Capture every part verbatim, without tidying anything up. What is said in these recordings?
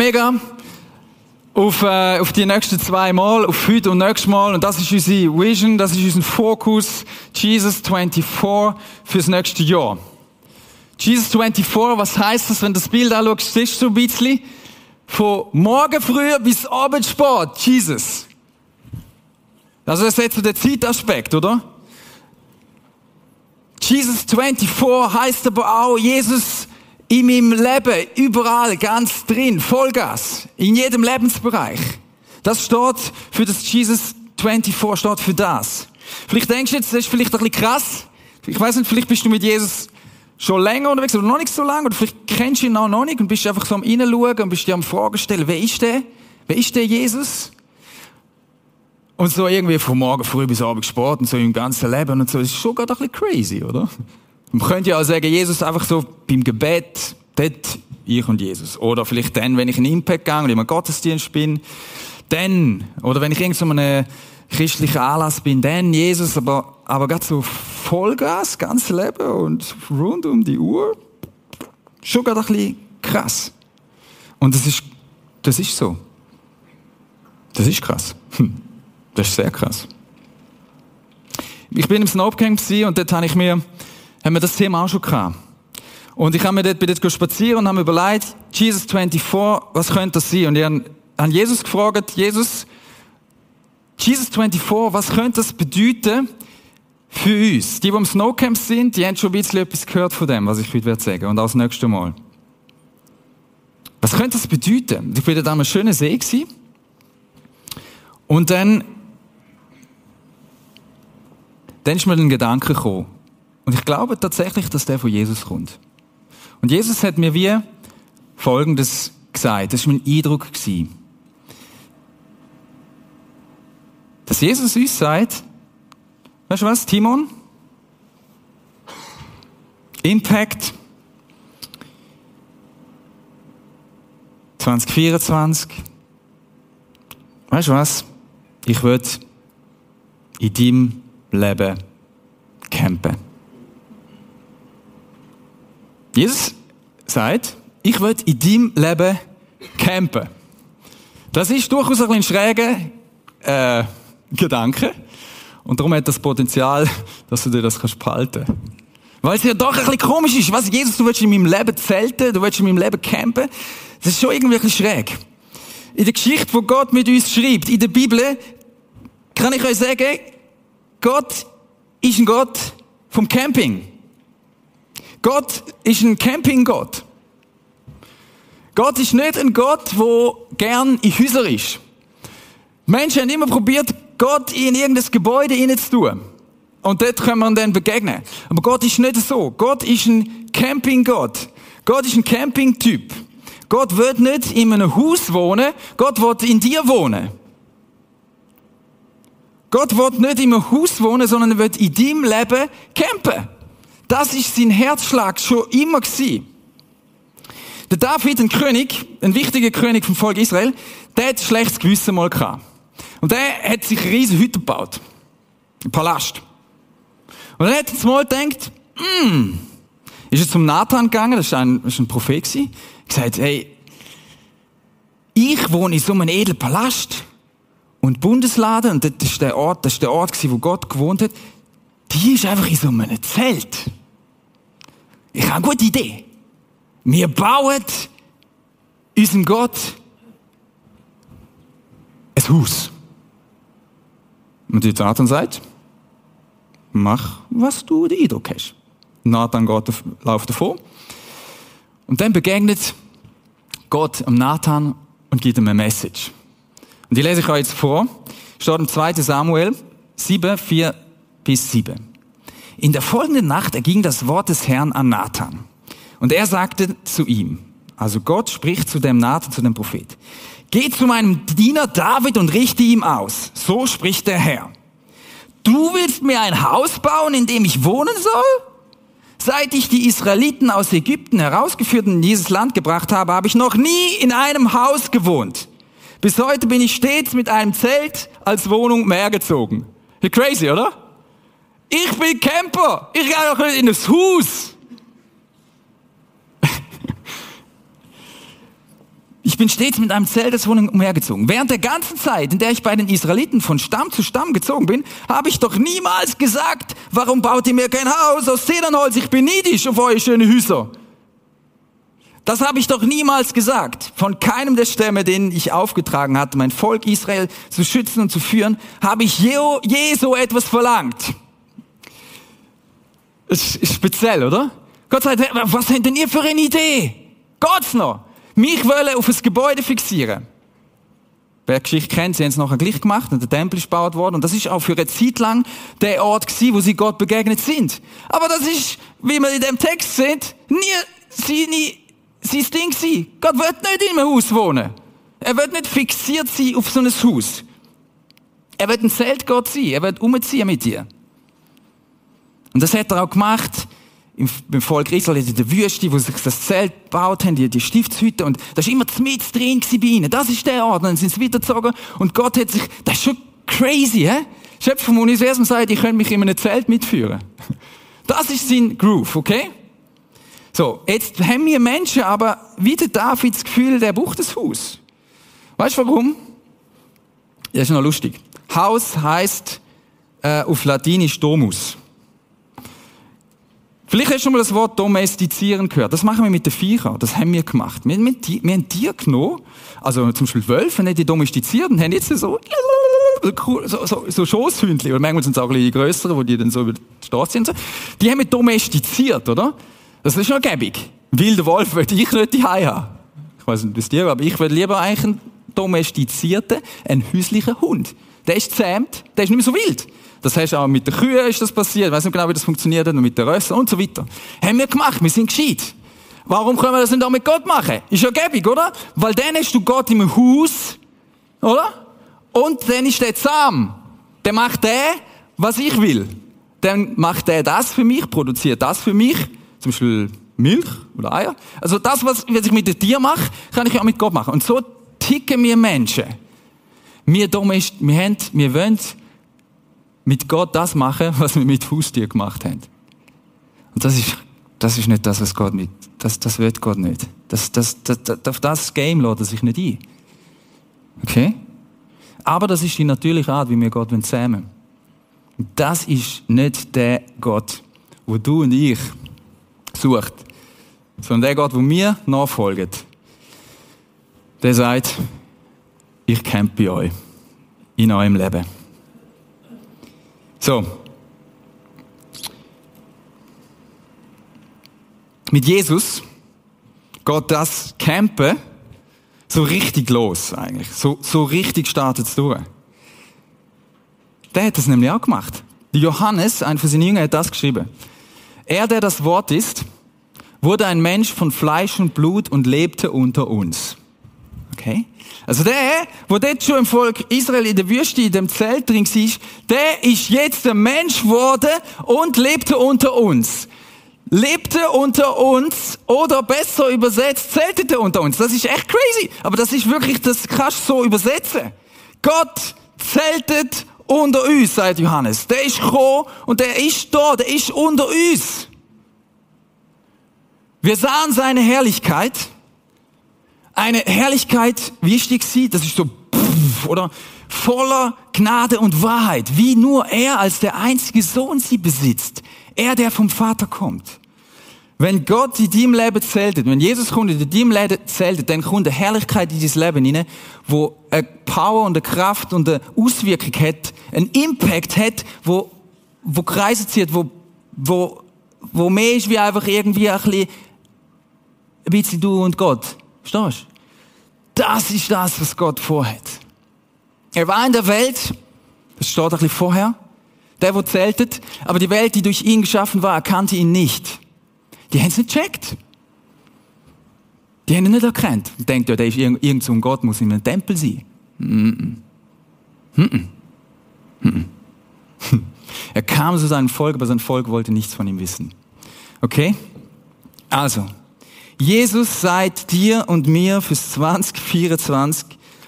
mega auf, äh, auf die nächsten zwei Mal, auf heute und nächstes Mal. Und das ist unsere Vision, das ist unser Fokus, Jesus vierundzwanzig fürs nächste Jahr. Jesus vierundzwanzig, was heisst das, wenn du das Bild anschaust, siehst du ein bisschen? Von morgen früh bis abends spät, Jesus. Also das ist jetzt so der Zeitaspekt, oder? Jesus vierundzwanzig heisst aber auch, Jesus in meinem Leben, überall, ganz drin, Vollgas, in jedem Lebensbereich. Das steht für das Jesus vierundzwanzig, steht für das. Vielleicht denkst du jetzt, das ist vielleicht ein bisschen krass. Ich weiss nicht, vielleicht bist du mit Jesus schon länger unterwegs oder noch nicht so lange, oder vielleicht kennst du ihn auch noch nicht und bist einfach so am Reinschauen und bist dir am Fragen stellen, wer ist der? Wer ist der Jesus? Und so irgendwie von morgen früh bis abends Sport und so im ganzen Leben und so, das ist schon gerade ein bisschen crazy, oder? Man könnte ja auch sagen, Jesus einfach so beim Gebet, dort, ich und Jesus. Oder vielleicht dann, wenn ich in Impact gehe und in einem Gottesdienst bin, dann, oder wenn ich irgend so einem christlichen Anlass bin, dann Jesus, aber, aber gerade so Vollgas, ganzes Leben und rund um die Uhr, schon gerade ein bisschen krass. Und das ist, das ist so. Das ist krass. Das ist sehr krass. Ich bin im Snowcamp und dort habe ich mir, haben wir das Thema auch schon gehabt. Und ich habe mir dort, bin dort spazieren und habe mir überlegt, Jesus vierundzwanzig, was könnte das sein? Und ich habe Jesus gefragt, Jesus, Jesus vierundzwanzig, was könnte das bedeuten für uns? Die, die im Snowcamp sind, die haben schon ein bisschen etwas gehört von dem, was ich heute werde sagen. Und auch das nächste Mal. Was könnte das bedeuten? Ich war dort an einem schönen See gewesen. Und dann, dann ist mir ein Gedanke gekommen. Und ich glaube tatsächlich, dass der von Jesus kommt. Und Jesus hat mir wie Folgendes gesagt. Das war mein Eindruck. Dass Jesus uns sagt, weißt du was, Timon? Impact zwanzig vierundzwanzig. Weißt du was? Ich will in deinem Leben campen. Jesus sagt, ich will in deinem Leben campen. Das ist durchaus ein schräger äh, Gedanke. Und darum hat das Potenzial, dass du dir das behalten kannst. Weil es ja doch ein bisschen komisch ist. Was, Jesus, du willst in meinem Leben zelten, du willst in meinem Leben campen. Das ist schon irgendwie ein bisschen schräg. In der Geschichte, die Gott mit uns schreibt, in der Bibel, kann ich euch sagen, Gott ist ein Gott vom Camping. Gott ist ein Campinggott. Gott ist nicht ein Gott, der gern in Häusern ist. Menschen haben immer probiert, Gott in irgendein Gebäude hineinzutun. Und dort können wir ihm dann begegnen. Aber Gott ist nicht so. Gott ist ein Campinggott. Gott ist ein Campingtyp. Gott will nicht in einem Haus wohnen. Gott will in dir wohnen. Gott will nicht in einem Haus wohnen, sondern er will in deinem Leben campen. Das ist sein Herzschlag schon immer gewesen. Der David, ein König, ein wichtiger König vom Volk Israel, der hat ein schlechtes Gewissen mal gehabt. Und der hat sich eine riesige Hütte gebaut. Ein Palast. Und dann hat er jetzt mal gedacht, hm, ist er zum Nathan gegangen, das war ein, ein Prophet gewesen, gesagt, hey, ich wohne in so einem edlen Palast und Bundeslade, und das ist der Ort, das ist der Ort gewesen, wo Gott gewohnt hat, die ist einfach in so einem Zelt. Ich habe eine gute Idee. Wir bauen unserem Gott ein Haus. Und jetzt Nathan sagt, mach, was du den Eindruck hast. Nathan geht, läuft davon. Und dann begegnet Gott am Nathan und gibt ihm eine Message. Und die lese ich euch jetzt vor. Steht im zweiten Samuel sieben, vier bis sieben. In der folgenden Nacht erging das Wort des Herrn an Nathan. Und er sagte zu ihm, also Gott spricht zu dem Nathan, zu dem Prophet, geh zu meinem Diener David und richte ihm aus. So spricht der Herr. Du willst mir ein Haus bauen, in dem ich wohnen soll? Seit ich die Israeliten aus Ägypten herausgeführt und in dieses Land gebracht habe, habe ich noch nie in einem Haus gewohnt. Bis heute bin ich stets mit einem Zelt als Wohnung hergezogen. Crazy, oder? Ich bin Camper. Ich gehe doch nicht in das Haus. Ich, bin stets mit einem Zelt des Hohen umhergezogen. Während der ganzen Zeit, in der ich bei den Israeliten von Stamm zu Stamm gezogen bin, habe ich doch niemals gesagt, warum baut ihr mir kein Haus aus Zedernholz? Ich bin neidisch auf eure schöne Häuser. Das habe ich doch niemals gesagt. Von keinem der Stämme, denen ich aufgetragen hatte, mein Volk Israel zu schützen und zu führen, habe ich je, je so etwas verlangt. Ist speziell, oder? Gott sagt, was habt denn ihr für eine Idee? Geht's noch? Mich wollen auf ein Gebäude fixieren. Wer die Geschichte kennt, sie haben es nachher gleich gemacht und der Tempel ist gebaut worden. Und das ist auch für eine Zeit lang der Ort gewesen, wo sie Gott begegnet sind. Aber das ist, wie wir in dem Text sind, nie seine sein Ding sein. Gott will nicht in einem Haus wohnen. Er will nicht fixiert sein auf so ein Haus. Er will ein Zeltgott sein. Er will umziehen mit dir. Und das hat er auch gemacht beim Volk Israel in der Wüste, wo sich das Zelt gebaut haben, die, die Stiftshütte. Und das war immer mitten drin bei ihnen. Das ist der Ort. Und dann sind sie weitergezogen. Und Gott hat sich, das ist schon crazy, hä? Schöpfer vom Universum sagt, ich könnte mich in einem Zelt mitführen. Das ist sein Groove, okay? So, jetzt haben wir Menschen aber wieder David das Gefühl, der braucht das Haus. Weißt du warum? Das ist noch lustig. Haus heisst äh, auf Latinisch Domus. Vielleicht hast du schon mal das Wort domestizieren gehört. Das machen wir mit den Viechern. Das haben wir gemacht. Wir, wir, wir haben Tiere genommen, also zum Beispiel Wölfe, die domestiziert und haben jetzt so so, so, so Schosshündchen, oder manchmal sind es auch ein bisschen grössere, wo die dann so über die Straße sind. So. Die haben wir domestiziert, oder? Das ist noch gäbig. Wilder Wolf würde ich nicht zu Hause haben. Ich weiss nicht, was dir, aber ich würde lieber eigentlich einen domestizierten, einen häuslichen Hund. Der ist zähmt, der ist nicht mehr so wild. Das heißt auch mit den Kühen ist das passiert. Ich weiss nicht genau, wie das funktioniert und mit den Rössern und so weiter. Haben wir gemacht, wir sind gescheit. Warum können wir das nicht auch mit Gott machen? Ist ja gäbig, oder? Weil dann hast du Gott im Haus, oder? Und dann ist der zahm. Der macht der, was ich will. Dann macht der das für mich, produziert das für mich. Zum Beispiel Milch oder Eier. Also das, was ich mit dem Tier mache, kann ich auch mit Gott machen. Und so ticken wir Menschen. Wir, Domest- wir, haben, wir wollen mit Gott das machen, was wir mit Haustieren gemacht haben. Und das ist, das ist nicht das, was Gott mit. Das, das will Gott nicht. Das, das, das, das, auf das Game lädt er sich nicht ein. Okay? Aber das ist die natürliche Art, wie wir Gott zähmen. Und das ist nicht der Gott, wo du und ich sucht, sondern der Gott, der mir nachfolgen, der sagt, ich camp bei euch, in eurem Leben. So. Mit Jesus geht das Campen so richtig los, eigentlich. So, so richtig startet es durch. Der hat das nämlich auch gemacht. Johannes, einer von seinen Jüngern, hat das geschrieben. Er, der das Wort ist, wurde ein Mensch von Fleisch und Blut und lebte unter uns. Okay? Also der, der dort schon im Volk Israel in der Wüste, in dem Zelt drin war, der ist jetzt ein Mensch geworden und lebte unter uns. Lebte unter uns oder besser übersetzt, zeltete unter uns. Das ist echt crazy. Aber das ist wirklich, das kannst du so übersetzen. Gott zeltet unter uns, sagt Johannes. Der ist gekommen und der ist da, der ist unter uns. Wir sahen seine Herrlichkeit. Eine Herrlichkeit, wie ist die gewesen? Das ist so, pff, oder? Voller Gnade und Wahrheit. Wie nur er als der einzige Sohn sie besitzt. Er, der vom Vater kommt. Wenn Gott in deinem Leben zeltet, wenn Jesus kommt in deinem Leben zeltet, dann kommt eine Herrlichkeit in dein Leben hinein, wo eine Power und eine Kraft und eine Auswirkung hat, einen Impact hat, wo, wo Kreise zieht, wo, wo, wo mehr ist wie einfach irgendwie ein bisschen, ein bisschen du und Gott. Verstehst du? Das ist das, was Gott vorhat. Er war in der Welt, das steht ein bisschen vorher, der, der zeltet, aber die Welt, die durch ihn geschaffen war, erkannte ihn nicht. Die haben es nicht gecheckt. Die haben ihn nicht erkannt. Und denkt, ja, der ist irgend, irgend so ein Gott, muss in einem Tempel sein. Mm-mm. Mm-mm. Mm-mm. Er kam zu seinem Volk, aber sein Volk wollte nichts von ihm wissen. Okay? Also, Jesus seid dir und mir fürs zwanzig vierundzwanzig.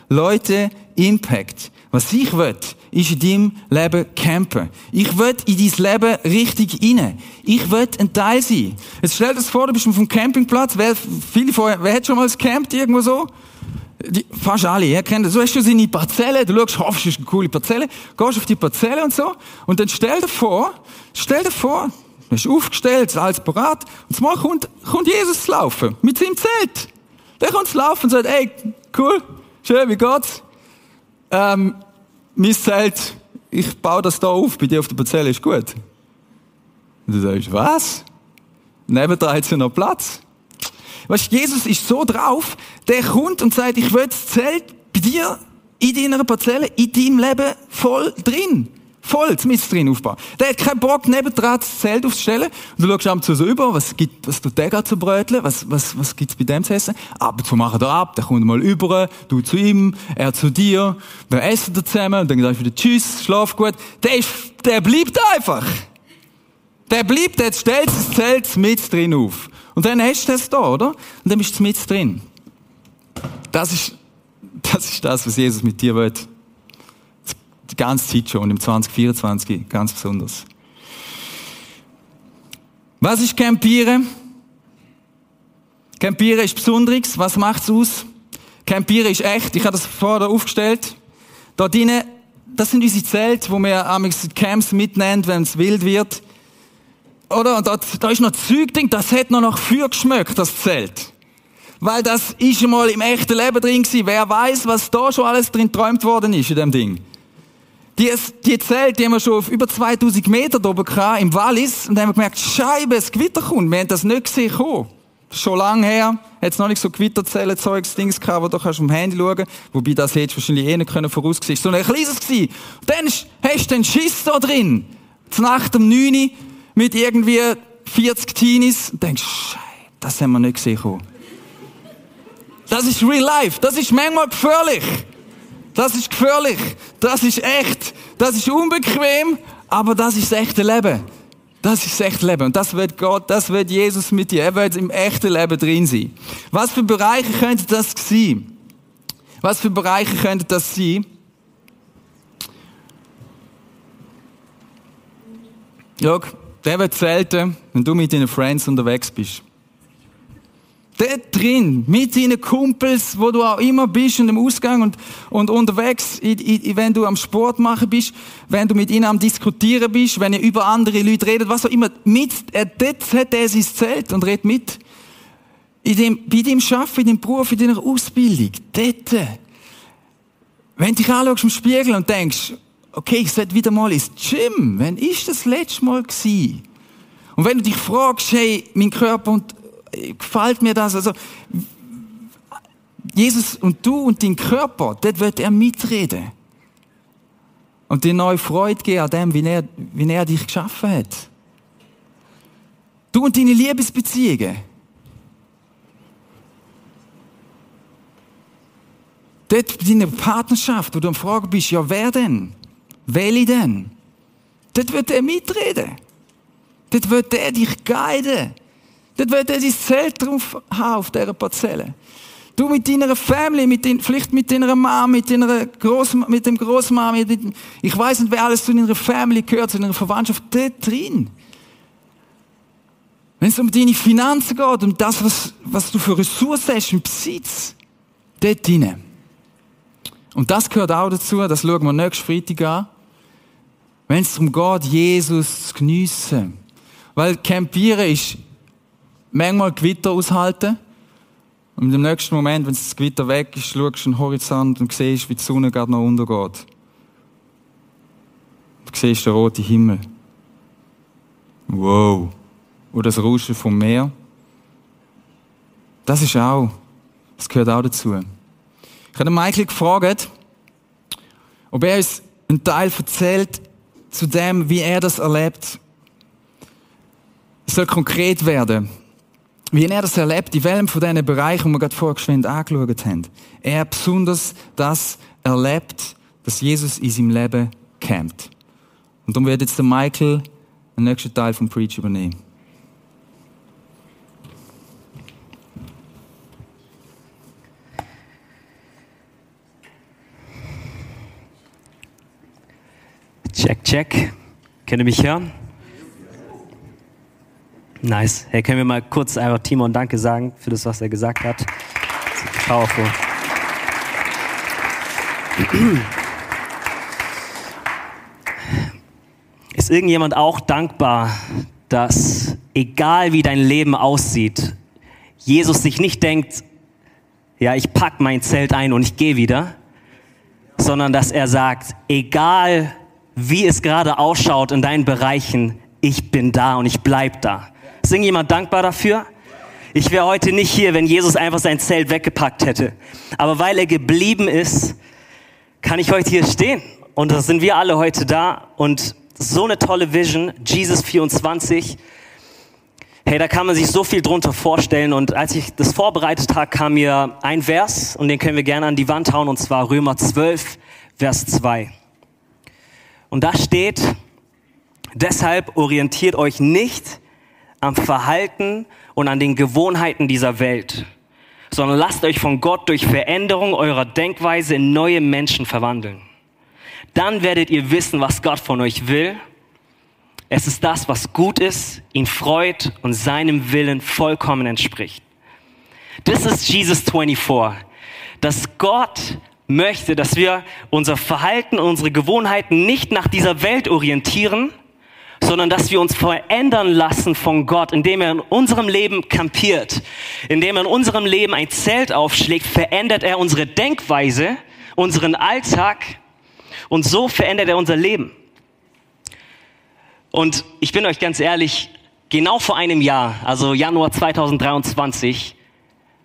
Leute, Impact. Was ich will, ist in deinem Leben campen. Ich will in dein Leben richtig rein. Ich will ein Teil sein. Jetzt stell dir das vor, du bist auf dem Campingplatz. Wer, viele vorher, wer hat schon mal gecampt irgendwo so? die, fast alle, ja, kennt das. So hast du sie in die Parzelle, du schaust, hoffst, ist eine coole Parzelle, gehst auf die Parzelle und so, und dann stell dir vor, stell dir vor, du hast aufgestellt, alles parat, und zumal kommt, kommt Jesus zu laufen, mit seinem Zelt. Der kommt zu laufen und sagt, ey, cool, schön, wie geht's? Ähm, mein Zelt, ich baue das da auf, bei dir auf der Parzelle ist gut. Und du sagst, was? Nebendran hat es ja noch Platz. Weißt, Jesus ist so drauf, der kommt und sagt, ich will das Zelt bei dir, in deiner Parzelle, in deinem Leben voll drin. Voll, zumindest drin aufbauen. Der hat keinen Bock, nebendran das Zelt aufzustellen. Und du schaust zu so über, was gibt, was tut der gerade zu bröteln, was, was, was gibt's bei dem zu essen? Ab und zu machen da ab, der kommt mal über, du zu ihm, er zu dir, dann essen wir zusammen, und dann sagst du wieder tschüss, schlaf gut. Der ist, der bleibt einfach. Der bleibt, der stellt das Zelt mit drin auf. Und dann hast du es da, oder? Und dann bist du mit drin. Das ist, das ist das, was Jesus mit dir will. Die ganze Zeit schon und im zwanzig vierundzwanzig ganz besonders. Was ist Campieren? Campieren ist Besonderes. Was macht's aus? Campieren ist echt. Ich habe das vorher aufgestellt. Da drinnen, das sind unsere Zelte, wo wir amigs Camps mitnehmen, wenn es wild wird. Oder? Und da, da ist noch Zeug drin, das hat noch nach Feuer geschmeckt, das Zelt. Weil das ist mal im echten Leben drin gewesen. Wer weiß, was da schon alles drin geträumt worden ist in dem Ding. Die, die Zelte, die haben wir schon auf über zweitausend Meter da oben gehabt, im Wallis. Und dann haben wir gemerkt, Scheibe, es Gewitter kommt. Wir haben das nicht gesehen. Oh, schon lange her. Hat es noch nicht so Gewitterzellen, Zeugs, Dings gehabt, wo du kannst vom Handy schauen kannst. Wobei, das hättest du wahrscheinlich eh nicht voraussehen können. So ein kleines gewesen. Und dann hast du den Schiss da drin. Zur Nacht um neun Uhr. Mit irgendwie vierzig Teenies und denkst, Scheiße, das haben wir nicht gesehen. Das ist real life. Das ist manchmal gefährlich. Das ist gefährlich. Das ist echt. Das ist unbequem, aber das ist das echte Leben. Das ist das echte Leben. Und das wird Gott, das wird Jesus mit dir. Er wird im echten Leben drin sein. Was für Bereiche könnte das sein? Was für Bereiche könnte das sein? Schau. Der wird selten, wenn du mit deinen Friends unterwegs bist. Der drin, mit deinen Kumpels, wo du auch immer bist und im Ausgang und, und unterwegs, i, i, wenn du am Sport machen bist, wenn du mit ihnen am Diskutieren bist, wenn ihr über andere Leute redet, was auch immer, mit, er, dort hat er sein Zelt und redet mit. In dem, bei deinem Arbeiten, in deinem Beruf, in deiner Ausbildung, dort. Wenn du dich anschaust im Spiegel und denkst, okay, ich sollte wieder mal ins Gym. Wann ist das letzte Mal gewesen? Und wenn du dich fragst, hey, mein Körper, und äh, gefällt mir das? Also, Jesus und du und dein Körper, dort wird er mitreden. Und dir neue Freude geben an dem, wie er, wie er dich geschaffen hat. Du und deine Liebesbeziehungen. Dort in deiner Partnerschaft, wo du am Fragen bist, ja, wer denn? Welche denn? Dort wird er mitreden. Dort wird er dich guiden. Dort wird er dein Zelt drauf haben, auf dieser Parzelle. Du mit deiner Family, mit dein, vielleicht mit deiner Mama, mit, deiner Gross, mit dem Grossmama, ich weiss nicht, wer alles zu deiner Family gehört, zu deiner Verwandtschaft, dort drin. Wenn es um deine Finanzen geht, um das, was, was du für Ressourcen hast, im Besitz, dort drin. Und das gehört auch dazu, das schauen wir nächsten Freitag an, wenn es darum geht, Jesus zu geniessen. Weil Campieren ist manchmal Gewitter aushalten und im nächsten Moment, wenn das Gewitter weg ist, schaust du den Horizont und siehst, wie die Sonne gerade noch untergeht. Du siehst den roten Himmel. Wow. Oder das Rauschen vom Meer. Das ist auch, das gehört auch dazu. Ich habe Michael gefragt, ob er uns einen Teil erzählt zu dem, wie er das erlebt. Es soll konkret werden. Wie er das erlebt, in welchem von diesen Bereichen, die wir gerade vorher geschwind angeschaut haben. Er besonders das erlebt, dass Jesus in seinem Leben kämpft. Und darum wird jetzt der Michael den nächsten Teil vom Preach übernehmen. Check, check. Könnt ihr mich hören? Nice. Hey, können wir mal kurz einfach Timon Danke sagen für das, was er gesagt hat? Powerful. Ist irgendjemand auch dankbar, dass egal wie dein Leben aussieht, Jesus sich nicht denkt, ja, ich pack mein Zelt ein und ich gehe wieder, sondern dass er sagt, egal wie es gerade ausschaut in deinen Bereichen, ich bin da und ich bleib da. Ist irgendjemand dankbar dafür? Ich wäre heute nicht hier, wenn Jesus einfach sein Zelt weggepackt hätte. Aber weil er geblieben ist, kann ich heute hier stehen. Und da sind wir alle heute da. Und so eine tolle Vision, Jesus vierundzwanzig. Hey, da kann man sich so viel drunter vorstellen. Und als ich das vorbereitet habe, kam mir ein Vers, und den können wir gerne an die Wand hauen, und zwar Römer zwölf, Vers zwei. Und da steht, deshalb orientiert euch nicht am Verhalten und an den Gewohnheiten dieser Welt, sondern lasst euch von Gott durch Veränderung eurer Denkweise in neue Menschen verwandeln. Dann werdet ihr wissen, was Gott von euch will. Es ist das, was gut ist, ihn freut und seinem Willen vollkommen entspricht. Das ist Jesus vierundzwanzig, dass Gott möchte, dass wir unser Verhalten und unsere Gewohnheiten nicht nach dieser Welt orientieren, sondern dass wir uns verändern lassen von Gott, indem er in unserem Leben kampiert, indem er in unserem Leben ein Zelt aufschlägt, verändert er unsere Denkweise, unseren Alltag, und so verändert er unser Leben. Und ich bin euch ganz ehrlich, genau vor einem Jahr, also Januar zweitausenddreiundzwanzig,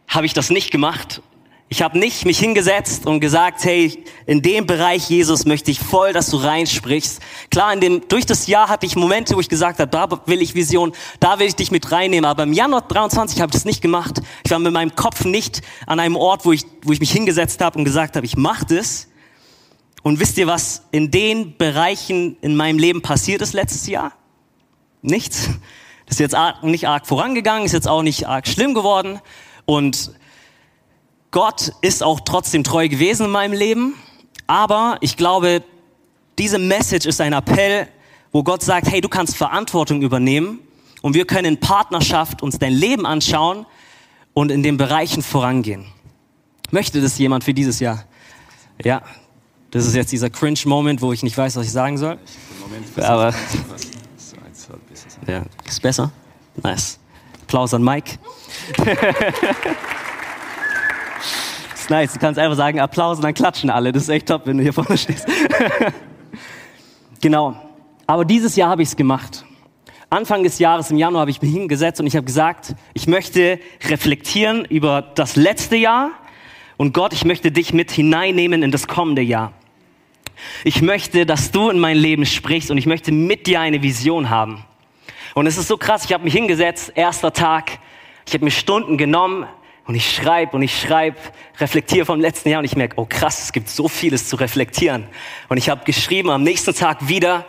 habe ich das nicht gemacht. Ich habe nicht mich hingesetzt und gesagt, hey, in dem Bereich, Jesus, möchte ich voll, dass du reinsprichst. Klar, in dem, durch das Jahr hatte ich Momente, wo ich gesagt habe, da will ich Vision, da will ich dich mit reinnehmen. Aber im Januar dreiundzwanzig habe ich das nicht gemacht. Ich war mit meinem Kopf nicht an einem Ort, wo ich, wo ich mich hingesetzt habe und gesagt habe, ich mache das. Und wisst ihr, was in den Bereichen in meinem Leben passiert ist letztes Jahr? Nichts. Das ist jetzt arg, nicht arg vorangegangen, ist jetzt auch nicht arg schlimm geworden. Und Gott ist auch trotzdem treu gewesen in meinem Leben, aber ich glaube, diese Message ist ein Appell, wo Gott sagt, hey, du kannst Verantwortung übernehmen und wir können in Partnerschaft uns dein Leben anschauen und in den Bereichen vorangehen. Möchte das jemand für dieses Jahr? Ja, das ist jetzt dieser Cringe-Moment, wo ich nicht weiß, was ich sagen soll. Aber ja, ist besser? Nice. Applaus an Mike. Nice, du kannst einfach sagen, Applaus und dann klatschen alle. Das ist echt top, wenn du hier vorne stehst. Genau, aber dieses Jahr habe ich es gemacht. Anfang des Jahres, im Januar, habe ich mich hingesetzt und ich habe gesagt, ich möchte reflektieren über das letzte Jahr und Gott, ich möchte dich mit hineinnehmen in das kommende Jahr. Ich möchte, dass du in mein Leben sprichst und ich möchte mit dir eine Vision haben. Und es ist so krass, ich habe mich hingesetzt, erster Tag, ich habe mir Stunden genommen, und ich schreibe und ich schreibe, reflektiere vom letzten Jahr und ich merke, oh krass, es gibt so vieles zu reflektieren. Und ich habe geschrieben am nächsten Tag wieder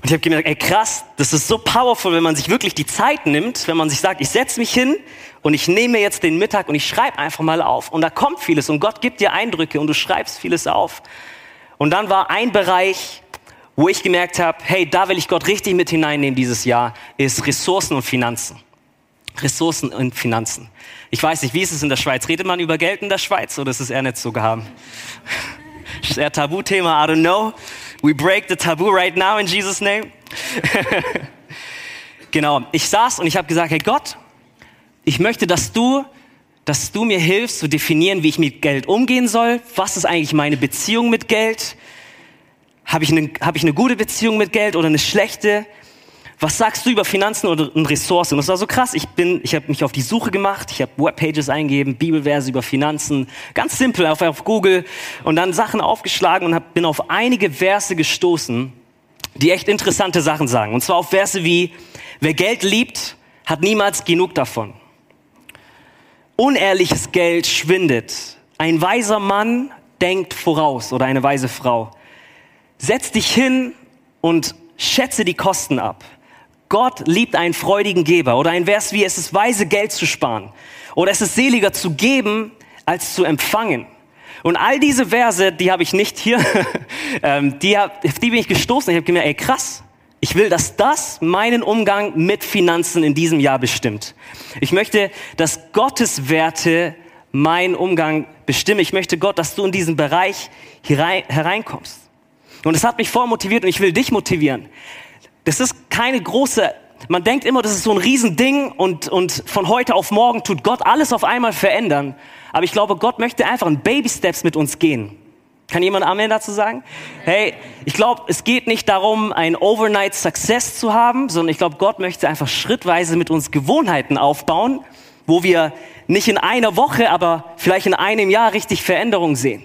und ich habe gemerkt, ey krass, das ist so powerful, wenn man sich wirklich die Zeit nimmt, wenn man sich sagt, ich setze mich hin und ich nehme jetzt den Mittag und ich schreibe einfach mal auf. Und da kommt vieles und Gott gibt dir Eindrücke und du schreibst vieles auf. Und dann war ein Bereich, wo ich gemerkt habe, hey, da will ich Gott richtig mit hineinnehmen dieses Jahr, ist Ressourcen und Finanzen. Ressourcen und Finanzen. Ich weiß nicht, wie ist es in der Schweiz? Redet man über Geld in der Schweiz oder ist es eher nicht so gehabt? Das ist eher Tabuthema, I don't know. We break the taboo right now in Jesus' name. Genau, ich saß und ich habe gesagt, hey Gott, ich möchte, dass du, dass du mir hilfst zu definieren, wie ich mit Geld umgehen soll. Was ist eigentlich meine Beziehung mit Geld? Habe ich eine, habe ich eine gute Beziehung mit Geld oder eine schlechte? Was sagst du über Finanzen und Ressourcen? Das war so krass. Ich bin, ich habe mich auf die Suche gemacht. Ich habe Webpages eingegeben, Bibelverse über Finanzen, ganz simpel auf, auf Google und dann Sachen aufgeschlagen und hab, bin auf einige Verse gestoßen, die echt interessante Sachen sagen. Und zwar auf Verse wie: Wer Geld liebt, hat niemals genug davon. Unehrliches Geld schwindet. Ein weiser Mann denkt voraus oder eine weise Frau. Setz dich hin und schätze die Kosten ab. Gott liebt einen freudigen Geber. Oder ein Vers wie, es ist weise, Geld zu sparen. Oder es ist seliger zu geben, als zu empfangen. Und all diese Verse, die habe ich nicht hier, die, hab, die bin ich gestoßen. Ich habe gemerkt, ey krass, ich will, dass das meinen Umgang mit Finanzen in diesem Jahr bestimmt. Ich möchte, dass Gottes Werte meinen Umgang bestimme. Ich möchte, Gott, dass du in diesen Bereich herein, hereinkommst. Und das hat mich voll motiviert und ich will dich motivieren. Das ist keine große, man denkt immer, das ist so ein Riesending und, und von heute auf morgen tut Gott alles auf einmal verändern. Aber ich glaube, Gott möchte einfach in Baby-Steps mit uns gehen. Kann jemand Amen dazu sagen? Hey, ich glaube, es geht nicht darum, ein Overnight-Success zu haben, sondern ich glaube, Gott möchte einfach schrittweise mit uns Gewohnheiten aufbauen, wo wir nicht in einer Woche, aber vielleicht in einem Jahr richtig Veränderung sehen.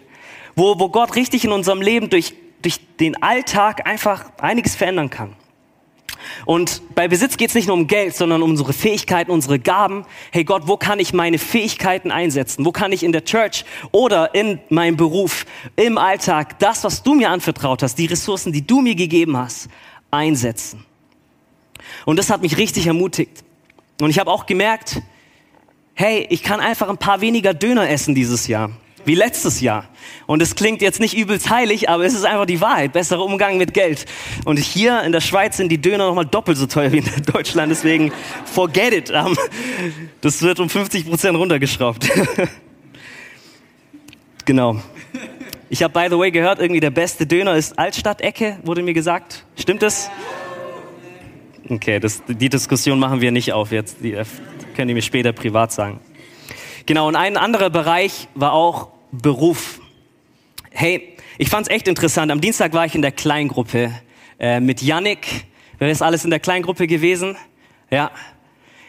Wo, wo Gott richtig in unserem Leben durch, durch den Alltag einfach einiges verändern kann. Und bei Besitz geht es nicht nur um Geld, sondern um unsere Fähigkeiten, unsere Gaben. Hey Gott, wo kann ich meine Fähigkeiten einsetzen? Wo kann ich in der Church oder in meinem Beruf, im Alltag, das, was du mir anvertraut hast, die Ressourcen, die du mir gegeben hast, einsetzen? Und das hat mich richtig ermutigt. Und ich habe auch gemerkt, hey, ich kann einfach ein paar weniger Döner essen dieses Jahr, wie letztes Jahr. Und es klingt jetzt nicht übelst heilig, aber es ist einfach die Wahrheit. Besserer Umgang mit Geld. Und hier in der Schweiz sind die Döner nochmal doppelt so teuer wie in Deutschland. Deswegen forget it. Das wird um fünfzig Prozent runtergeschraubt. Genau. Ich habe by the way gehört, irgendwie der beste Döner ist Altstadtecke, wurde mir gesagt. Stimmt das? Okay, das, die Diskussion machen wir nicht auf jetzt. Die können die mir später privat sagen. Genau, und ein anderer Bereich war auch Beruf. Hey, ich fand's echt interessant. Am Dienstag war ich in der Kleingruppe äh, mit Yannick. Wer ist alles in der Kleingruppe gewesen? Ja.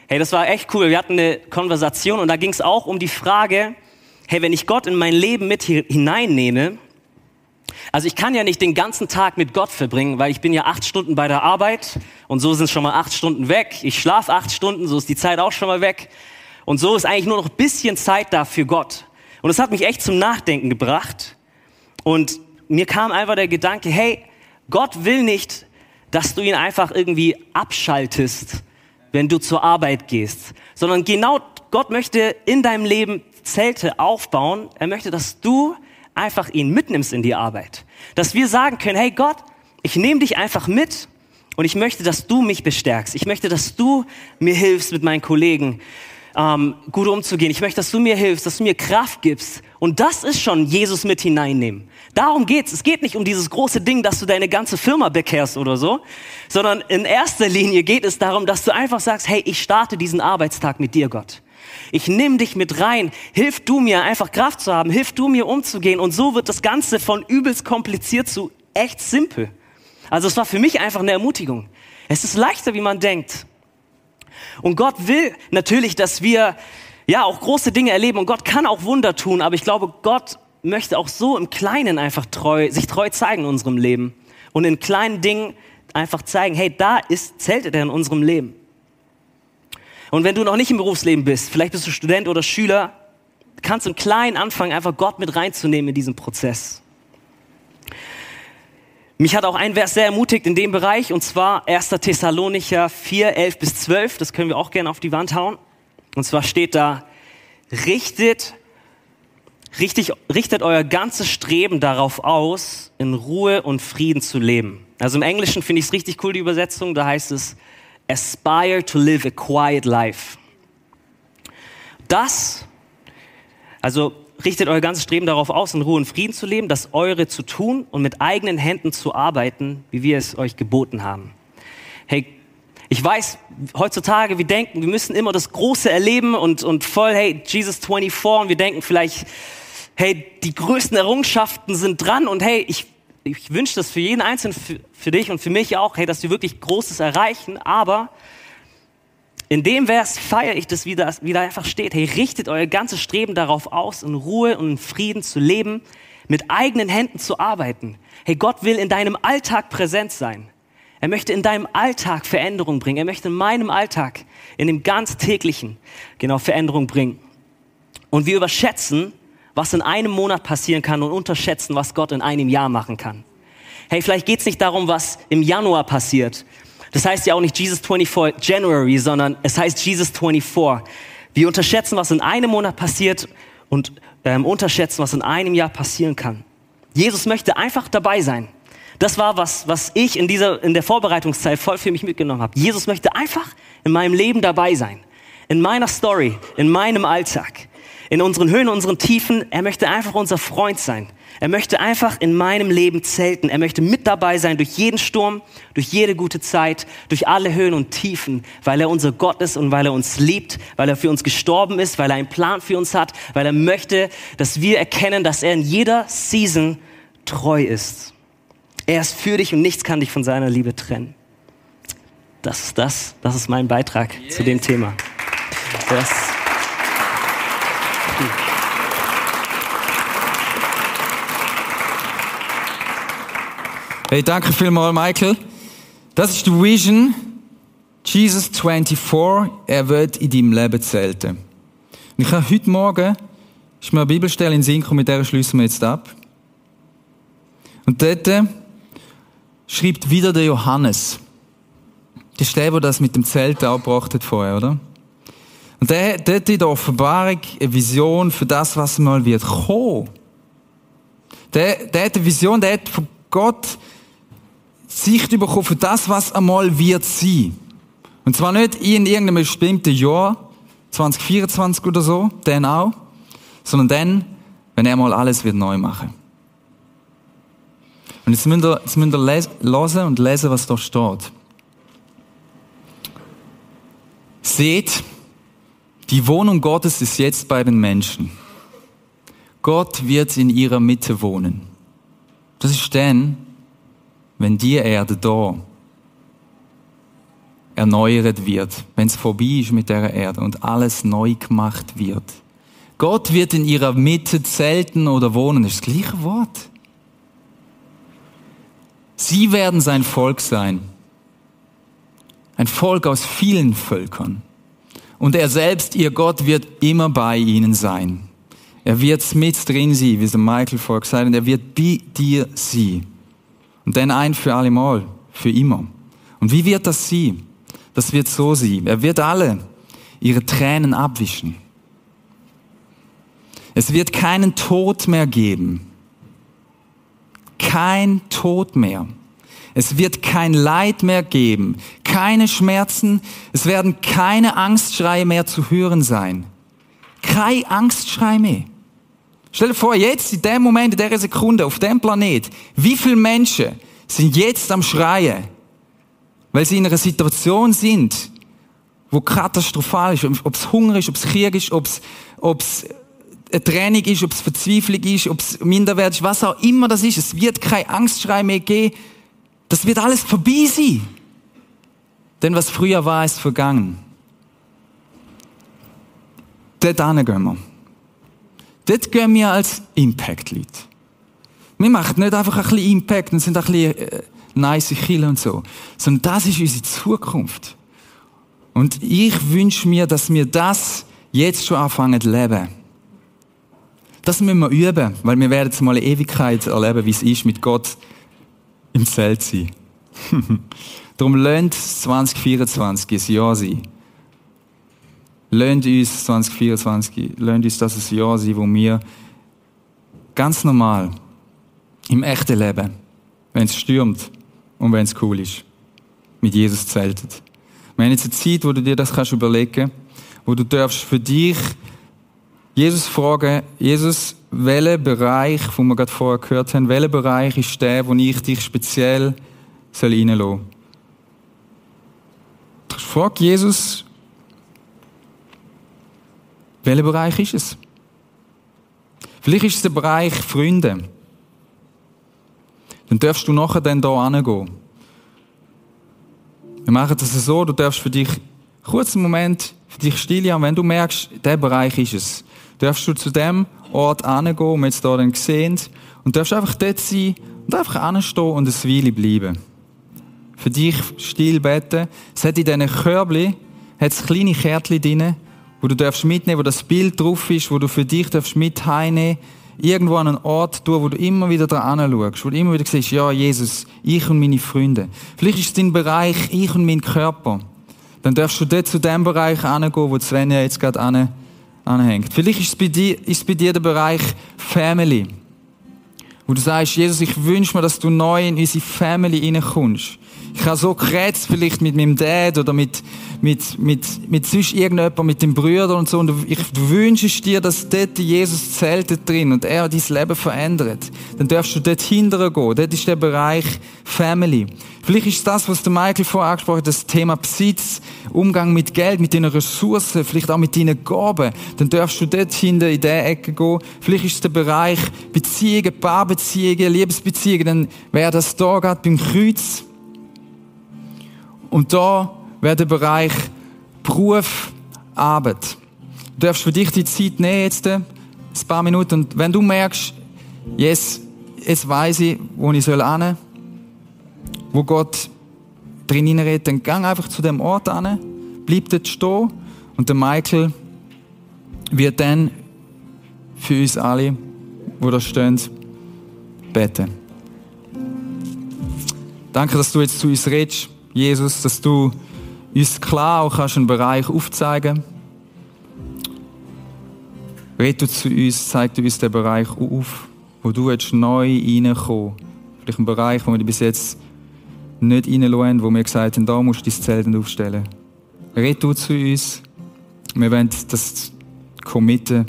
Hey, das war echt cool. Wir hatten eine Konversation und da ging's auch um die Frage, hey, wenn ich Gott in mein Leben mit hineinnehme, also ich kann ja nicht den ganzen Tag mit Gott verbringen, weil ich bin ja acht Stunden bei der Arbeit und so sind schon mal acht Stunden weg. Ich schlafe acht Stunden, so ist die Zeit auch schon mal weg. Und so ist eigentlich nur noch ein bisschen Zeit da für Gott. Und das hat mich echt zum Nachdenken gebracht. Und mir kam einfach der Gedanke, hey, Gott will nicht, dass du ihn einfach irgendwie abschaltest, wenn du zur Arbeit gehst. Sondern genau, Gott möchte in deinem Leben Zelte aufbauen. Er möchte, dass du einfach ihn mitnimmst in die Arbeit. Dass wir sagen können, hey Gott, ich nehme dich einfach mit und ich möchte, dass du mich bestärkst. Ich möchte, dass du mir hilfst mit meinen Kollegen. Ähm, gut umzugehen. Ich möchte, dass du mir hilfst, dass du mir Kraft gibst. Und das ist schon Jesus mit hineinnehmen. Darum geht's. Es geht nicht um dieses große Ding, dass du deine ganze Firma bekehrst oder so, sondern in erster Linie geht es darum, dass du einfach sagst, hey, ich starte diesen Arbeitstag mit dir, Gott. Ich nehme dich mit rein. Hilf du mir, einfach Kraft zu haben. Hilf du mir, umzugehen. Und so wird das Ganze von übelst kompliziert zu echt simpel. Also es war für mich einfach eine Ermutigung. Es ist leichter, wie man denkt. Und Gott will natürlich, dass wir ja auch große Dinge erleben und Gott kann auch Wunder tun, aber ich glaube, Gott möchte auch so im Kleinen einfach treu, sich treu zeigen in unserem Leben und in kleinen Dingen einfach zeigen, hey, da ist, zählt er in unserem Leben. Und wenn du noch nicht im Berufsleben bist, vielleicht bist du Student oder Schüler, kannst im Kleinen anfangen, einfach Gott mit reinzunehmen in diesen Prozess. Mich hat auch ein Vers sehr ermutigt in dem Bereich, und zwar erster Thessalonicher vier, elf bis zwölf. Das können wir auch gerne auf die Wand hauen. Und zwar steht da, richtet, richtig, richtet euer ganzes Streben darauf aus, in Ruhe und Frieden zu leben. Also im Englischen finde ich es richtig cool, die Übersetzung. Da heißt es, aspire to live a quiet life. Das, also richtet euer ganzes Streben darauf aus, in Ruhe und Frieden zu leben, das Eure zu tun und mit eigenen Händen zu arbeiten, wie wir es euch geboten haben. Hey, ich weiß, heutzutage, wir denken, wir müssen immer das Große erleben und, und voll, hey, Jesus vierundzwanzig, und wir denken vielleicht, hey, die größten Errungenschaften sind dran und hey, ich, ich wünsche das für jeden Einzelnen, für, für dich und für mich auch, hey, dass wir wirklich Großes erreichen, aber in dem Vers feiere ich das, wie da einfach steht. Hey, richtet euer ganzes Streben darauf aus, in Ruhe und in Frieden zu leben, mit eigenen Händen zu arbeiten. Hey, Gott will in deinem Alltag präsent sein. Er möchte in deinem Alltag Veränderung bringen. Er möchte in meinem Alltag, in dem ganz täglichen, genau, Veränderung bringen. Und wir überschätzen, was in einem Monat passieren kann und unterschätzen, was Gott in einem Jahr machen kann. Hey, vielleicht geht es nicht darum, was im Januar passiert. Das heißt ja auch nicht Jesus vierundzwanzig January, sondern es heißt Jesus vierundzwanzig. Wir unterschätzen, was in einem Monat passiert und ähm, unterschätzen, was in einem Jahr passieren kann. Jesus möchte einfach dabei sein. Das war was, was ich in dieser, in der Vorbereitungszeit voll für mich mitgenommen habe. Jesus möchte einfach in meinem Leben dabei sein. In meiner Story, in meinem Alltag. in unseren Höhen, unseren Tiefen. Er möchte einfach unser Freund sein. Er möchte einfach in meinem Leben zelten. Er möchte mit dabei sein durch jeden Sturm, durch jede gute Zeit, durch alle Höhen und Tiefen, weil er unser Gott ist und weil er uns liebt, weil er für uns gestorben ist, weil er einen Plan für uns hat, weil er möchte, dass wir erkennen, dass er in jeder Season treu ist. Er ist für dich und nichts kann dich von seiner Liebe trennen. Das ist das, das ist mein Beitrag yes. zu dem Thema. Das Hey, danke vielmals, Michael. Das ist die Vision, Jesus vierundzwanzig, er wird in deinem Leben zelten. Und ich habe heute Morgen, ist mir eine Bibelstelle in den Sinn gekommen, mit der schließen wir jetzt ab. Und dort schreibt wieder der Johannes. Das ist der, der das mit dem Zelten auch gebracht hat vorher, oder? Und der hat dort in der Offenbarung eine Vision für das, was mal wird kommen. Der, der hat eine Vision, der hat von Gott Sicht bekommen für das, was einmal wird sein. Und zwar nicht in irgendeinem bestimmten Jahr, zwanzig vierundzwanzig oder so, dann auch, sondern dann, wenn er mal alles wird neu machen. Und jetzt müsst ihr, jetzt müsst ihr les- hören und lesen, was da steht. Seht, die Wohnung Gottes ist jetzt bei den Menschen. Gott wird in ihrer Mitte wohnen. Das ist dann, wenn die Erde da erneuert wird, wenn es vorbei ist mit dieser Erde und alles neu gemacht wird. Gott wird in ihrer Mitte zelten oder wohnen. Das ist das gleiche Wort. Sie werden sein Volk sein. Ein Volk aus vielen Völkern. Und er selbst, ihr Gott, wird immer bei ihnen sein. Er wird mit drin sein, wie es Michael vorher gesagt hat, und er wird bei dir sein. Und dann ein für alle Mal, für immer. Und wie wird das sein? Das wird so sein. Er wird alle ihre Tränen abwischen. Es wird keinen Tod mehr geben. Kein Tod mehr. Es wird kein Leid mehr geben. Keine Schmerzen. Es werden keine Angstschreie mehr zu hören sein. Kein Angstschrei mehr. Stell dir vor, jetzt, in dem Moment, in dieser Sekunde, auf dem Planet, wie viele Menschen sind jetzt am Schreien, weil sie in einer Situation sind, wo katastrophal ist, ob es Hunger ist, ob es Krieg ist, ob es eine Trennung ist, ob es Verzweiflung ist, ob es minderwertig ist, was auch immer das ist. Es wird kein Angstschrei mehr geben. Das wird alles vorbei sein. Denn was früher war, ist vergangen. Dort hingehen wir. Dort gehen wir als Impact-Leute. Wir machen nicht einfach ein bisschen Impact und sind ein bisschen äh, nice Kirche und so. Sondern das ist unsere Zukunft. Und ich wünsche mir, dass wir das jetzt schon anfangen zu leben. Das müssen wir üben, weil wir werden jetzt mal eine Ewigkeit erleben, wie es ist, mit Gott im Zelt zu sein. Darum lasst zwanzig vierundzwanzig ein Jahr sein. Lasst uns zwanzig vierundzwanzig, lasst uns das ein Jahr sein, wo wir ganz normal im echten Leben, wenn es stürmt und wenn es cool ist, mit Jesus zelten. Wir haben jetzt eine Zeit, wo du dir das kannst überlegen kannst, wo du darfst für dich Jesus fragen, Jesus, welcher Bereich, den wir gerade vorher gehört haben, welcher Bereich ist der, wo ich dich speziell reinlassen soll? Ich frage Jesus, welcher Bereich ist es? Vielleicht ist es der Bereich Freunde. Dann darfst du nachher dann hier hingehen. Wir machen das so, du darfst für dich kurz einen Moment für dich stille, und wenn du merkst, der Bereich ist es, darfst du zu dem Ort hingehen, den wir jetzt hier dann sehen, und darfst einfach dort sein und einfach hinstehen und eine Weile bleiben. Für dich still beten. Es hat in diesen Körbchen hat's kleine Kärtchen drin, wo du darfst mitnehmen, wo das Bild drauf ist, wo du für dich darfst mit heimnehmen, irgendwo an einen Ort tun, wo du immer wieder dran anschaust, wo du immer wieder siehst, ja, Jesus, ich und meine Freunde. Vielleicht ist es dein Bereich, ich und mein Körper. Dann darfst du dort zu dem Bereich hingehen, wo Svenja jetzt gerade anhängt. Vielleicht ist es bei dir, ist es bei dir der Bereich Family, wo du sagst, Jesus, ich wünsche mir, dass du neu in unsere Family reinkommst. Ich habe so geredet, vielleicht mit meinem Dad oder mit, mit, mit, mit sonst irgendjemandem, mit dem Brüder und so. Und ich wünsche dir, dass dort Jesus zeltet drin und er dein Leben verändert. Dann darfst du dort hinterher gehen. Dort ist der Bereich Family. Vielleicht ist das, was der Michael vorher angesprochen hat, das Thema Besitz, Umgang mit Geld, mit deinen Ressourcen, vielleicht auch mit deinen Gaben. Dann darfst du dort hinten in diese Ecke gehen. Vielleicht ist es der Bereich Beziehungen, Paarbeziehungen, Liebesbeziehungen. Dann wäre das da gerade beim Kreuz. Und da wäre der Bereich Beruf, Arbeit. Du darfst für dich die Zeit nehmen jetzt, ein paar Minuten. Und wenn du merkst, yes, jetzt weiss ich, wo ich hin soll, wo Gott drin hineinredet, dann geh einfach zu dem Ort hin, bleib dort stehen und der Michael wird dann für uns alle, die da stehen, beten. Danke, dass du jetzt zu uns redest, Jesus, dass du uns klar auch kannst einen Bereich aufzeigen. Red du zu uns, zeig du uns den Bereich auf, wo du jetzt neu reinkommen willst. Vielleicht einen Bereich, wo wir bis jetzt nicht reinlassen, wo wir gesagt haben, da musst du dein Zelt aufstellen. Red du zu uns. Wir wollen das committen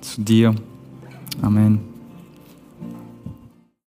zu dir. Amen.